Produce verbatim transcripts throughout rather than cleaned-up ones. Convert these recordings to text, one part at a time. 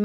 Il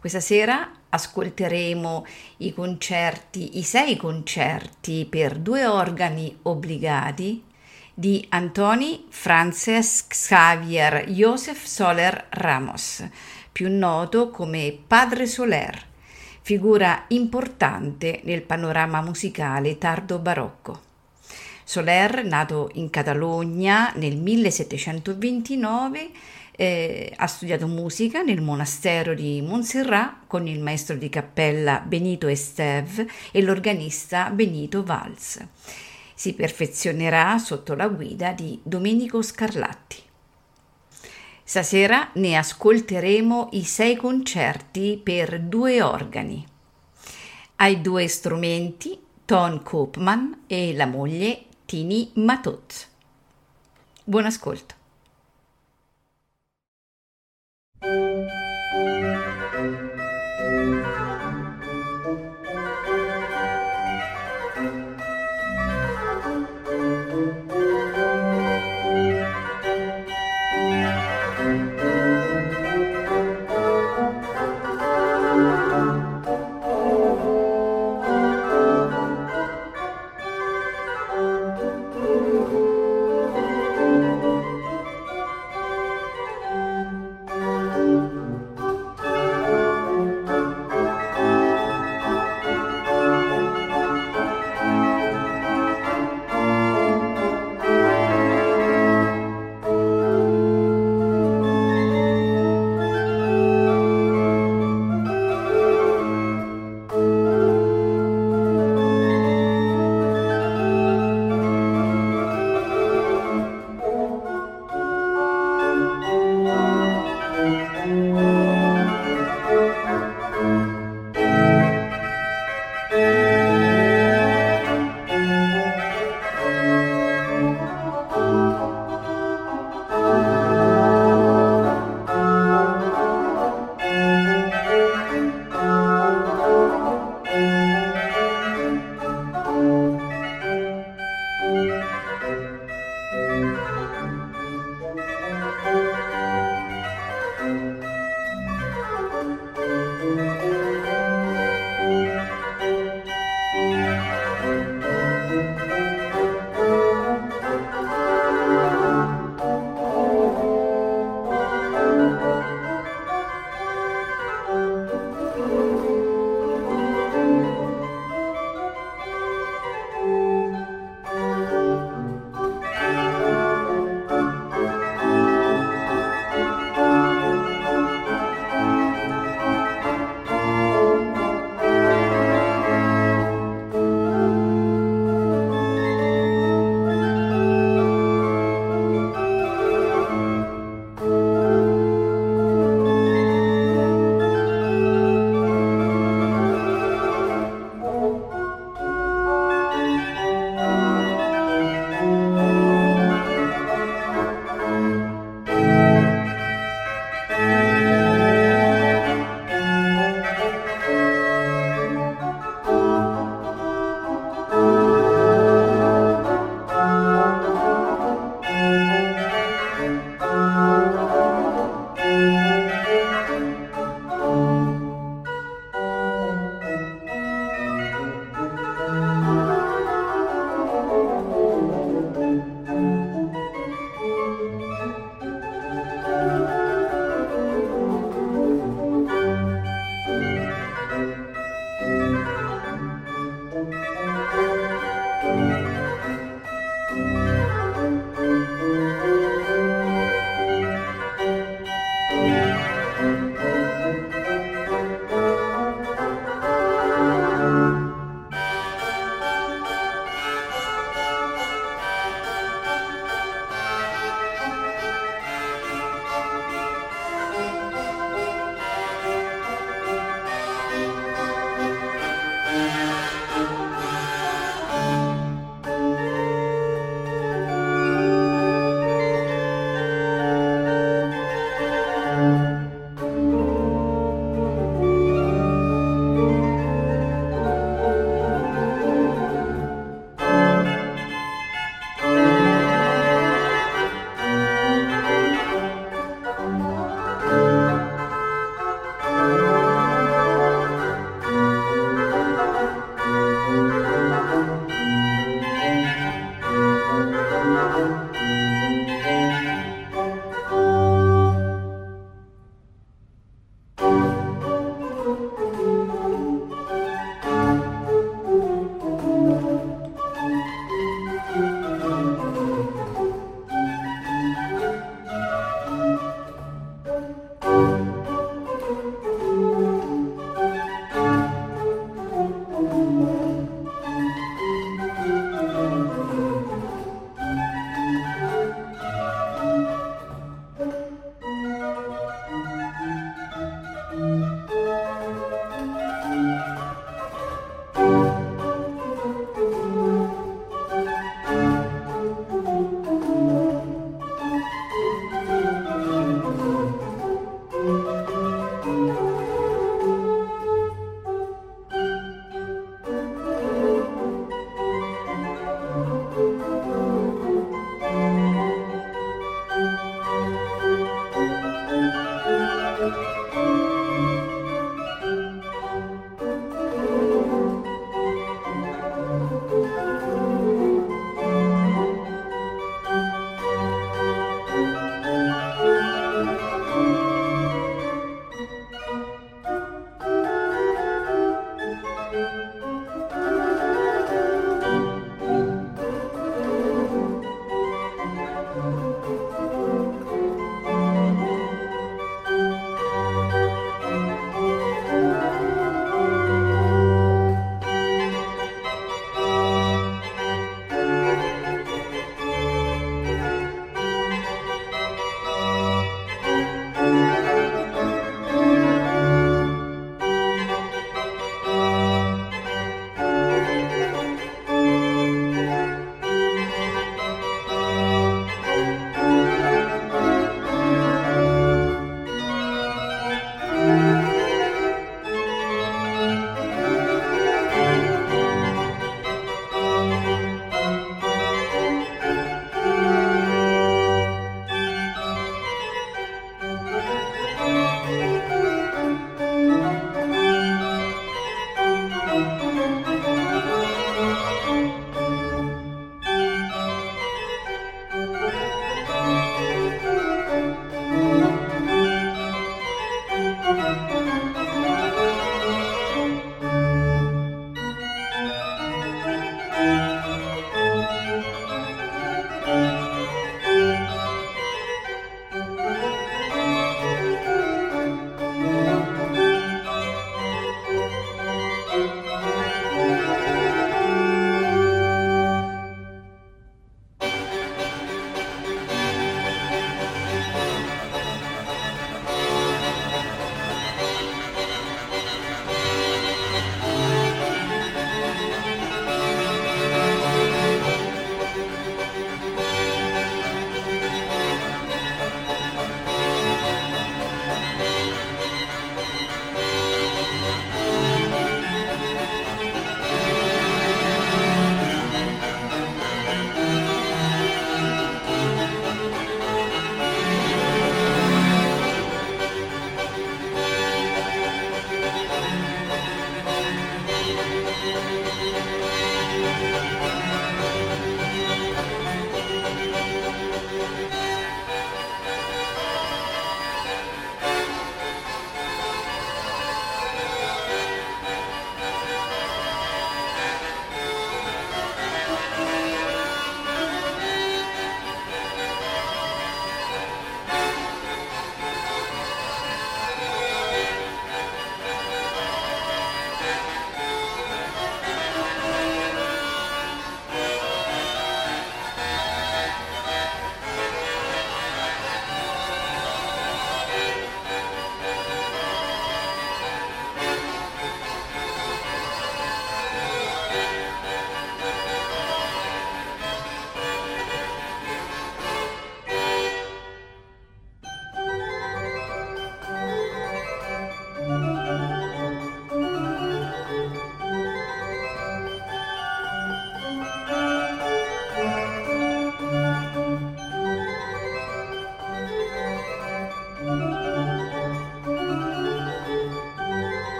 Questa sera ascolteremo i concerti, i sei concerti per due organi obbligati di Antoni Francesc Xavier Josep Soler Ramos, più noto come Padre Soler, figura importante nel panorama musicale tardo barocco. Soler, nato in Catalogna nel millesettecentoventinove, Eh, ha studiato musica nel monastero di Montserrat con il maestro di cappella Benito Esteve e l'organista Benito Valls. Si perfezionerà sotto la guida di Domenico Scarlatti. Stasera ne ascolteremo i sei concerti per due organi. Ai due strumenti Ton Koopman e la moglie Tini Mathot. Buon ascolto.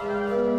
Thank you.